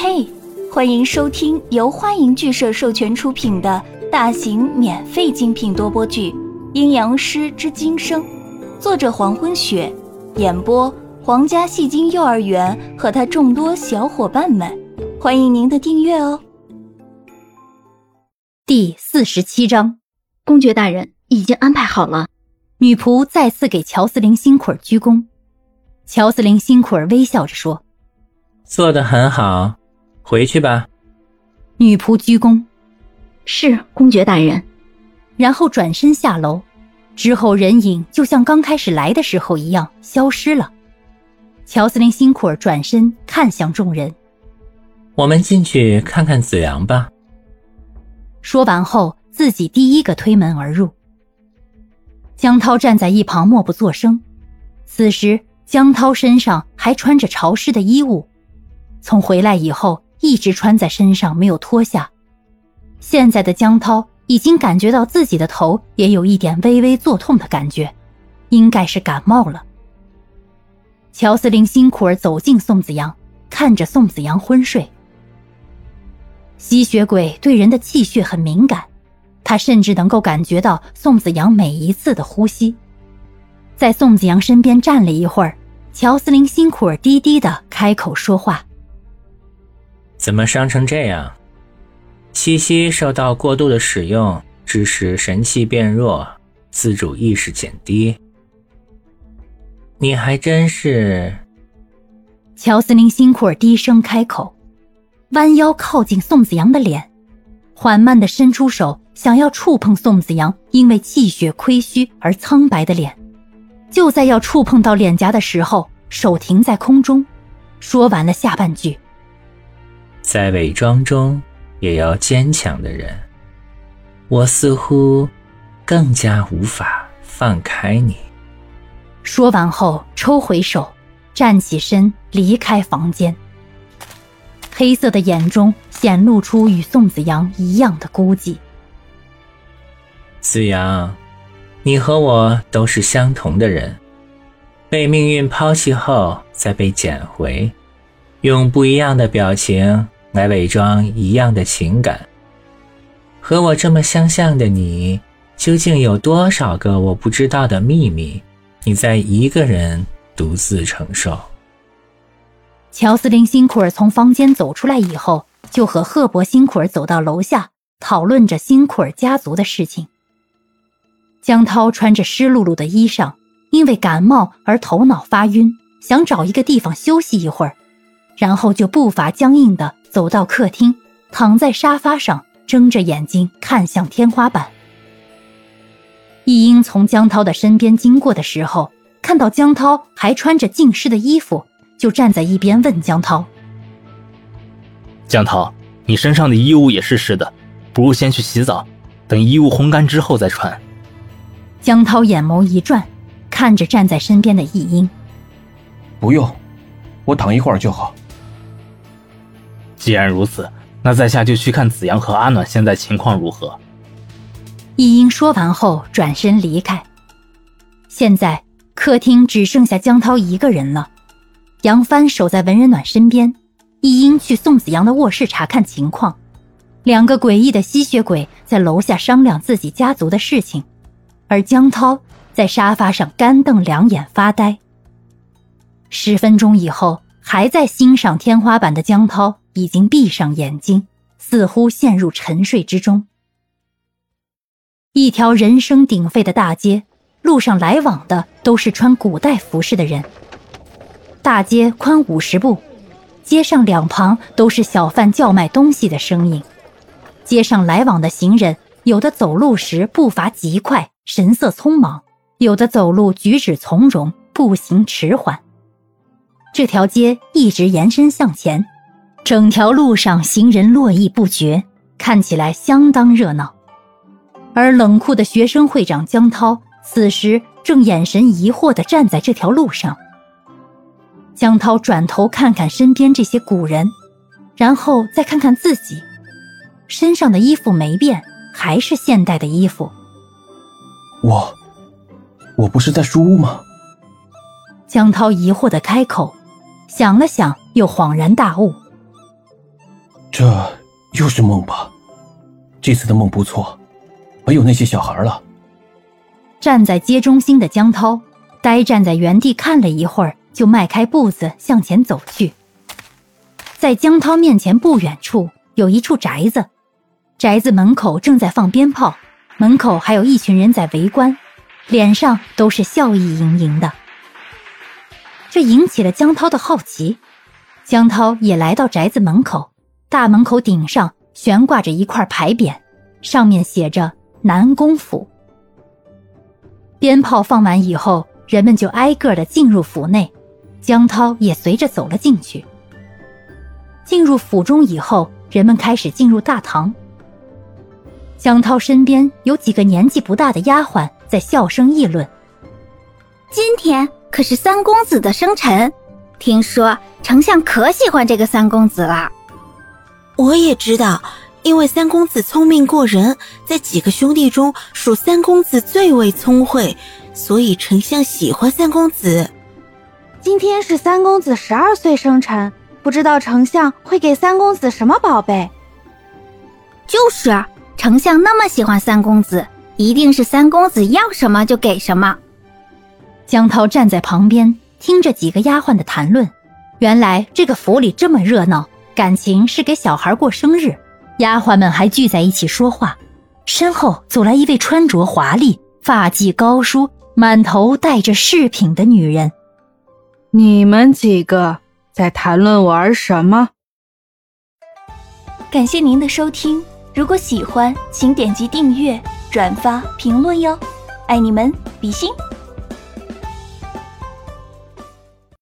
嘿，欢迎收听由花影剧社授权出品的大型免费精品多播剧《阴阳师之今生》，作者黄昏雪，演播皇家戏精幼儿园和他众多小伙伴们，欢迎您的订阅哦。第47章，公爵大人已经安排好了。女仆再次给乔斯林辛库尔鞠躬。乔斯林辛库尔微笑着说，做得很好，回去吧。女仆鞠躬，是，公爵大人。然后转身下楼，之后人影就像刚开始来的时候一样消失了。乔斯林辛库尔转身看向众人，我们进去看看子良吧。说完后自己第一个推门而入。江涛站在一旁默不作声，此时江涛身上还穿着潮湿的衣物，从回来以后一直穿在身上没有脱下。现在的江涛已经感觉到自己的头也有一点微微作痛的感觉，应该是感冒了。乔斯林辛苦儿走近宋子阳，看着宋子阳昏睡。吸血鬼对人的气血很敏感，他甚至能够感觉到宋子阳每一次的呼吸。在宋子阳身边站了一会儿，乔斯林辛苦儿低低地开口说话，怎么伤成这样？七夕受到过度的使用，致使神气变弱，自主意识减低。你还真是……乔斯林辛库尔低声开口，弯腰靠近宋子阳的脸，缓慢地伸出手，想要触碰宋子阳因为气血亏虚而苍白的脸。就在要触碰到脸颊的时候，手停在空中，说完了下半句。在伪装中，也要坚强的人。我似乎更加无法放开你。说完后抽回手，站起身离开房间，黑色的眼中显露出与宋子阳一样的孤寂。子阳，你和我都是相同的人，被命运抛弃后再被捡回，用不一样的表情来伪装一样的情感。和我这么相像的你，究竟有多少个我不知道的秘密，你在一个人独自承受。乔斯林辛库尔从房间走出来以后，就和赫伯辛库尔走到楼下，讨论着辛库尔家族的事情。江涛穿着湿漉漉的衣裳，因为感冒而头脑发晕，想找一个地方休息一会儿，然后就步伐僵硬地走到客厅，躺在沙发上，睁着眼睛看向天花板。一英从江涛的身边经过的时候，看到江涛还穿着浸湿的衣服，就站在一边问江涛，江涛，你身上的衣物也是湿的，不如先去洗澡，等衣物烘干之后再穿。江涛眼眸一转，看着站在身边的一英，不用，我躺一会儿就好。既然如此，那在下就去看子阳和阿暖现在情况如何。一英说完后转身离开。现在客厅只剩下江涛一个人了，杨帆守在文人暖身边，一英去宋子阳的卧室查看情况。两个诡异的吸血鬼在楼下商量自己家族的事情，而江涛在沙发上干瞪两眼发呆。10分钟以后，还在欣赏天花板的江涛已经闭上眼睛，似乎陷入沉睡之中。一条人声鼎沸的大街，路上来往的都是穿古代服饰的人。大街宽50步，街上两旁都是小贩叫卖东西的声音。街上来往的行人，有的走路时步伐极快，神色匆忙，有的走路举止从容，步行迟缓。这条街一直延伸向前，整条路上行人络绎不绝，看起来相当热闹。而冷酷的学生会长江涛此时正眼神疑惑地站在这条路上。江涛转头看看身边这些古人，然后再看看自己，身上的衣服没变，还是现代的衣服。我不是在书屋吗？江涛疑惑地开口，想了想又恍然大悟，这又是梦吧？这次的梦不错，没有那些小孩了。站在街中心的江涛呆站在原地看了一会儿，就迈开步子向前走去。在江涛面前不远处有一处宅子，宅子门口正在放鞭炮，门口还有一群人在围观，脸上都是笑意盈盈的。这引起了江涛的好奇，江涛也来到宅子门口，大门口顶上悬挂着一块牌匾，上面写着南宫府。鞭炮放完以后，人们就挨个的进入府内，江涛也随着走了进去。进入府中以后，人们开始进入大堂。江涛身边有几个年纪不大的丫鬟在笑声议论，今天可是三公子的生辰，听说丞相可喜欢这个三公子了。我也知道，因为三公子聪明过人，在几个兄弟中属三公子最为聪慧，所以丞相喜欢三公子。今天是三公子12岁生辰，不知道丞相会给三公子什么宝贝。就是，丞相那么喜欢三公子，一定是三公子要什么就给什么。江涛站在旁边，听着几个丫鬟的谈论，原来这个府里这么热闹，感情是给小孩过生日。丫鬟们还聚在一起说话，身后走来一位穿着华丽、发髻高梳、满头戴着饰品的女人。你们几个在谈论玩什么？感谢您的收听，如果喜欢，请点击订阅、转发、评论哟，爱你们，比心。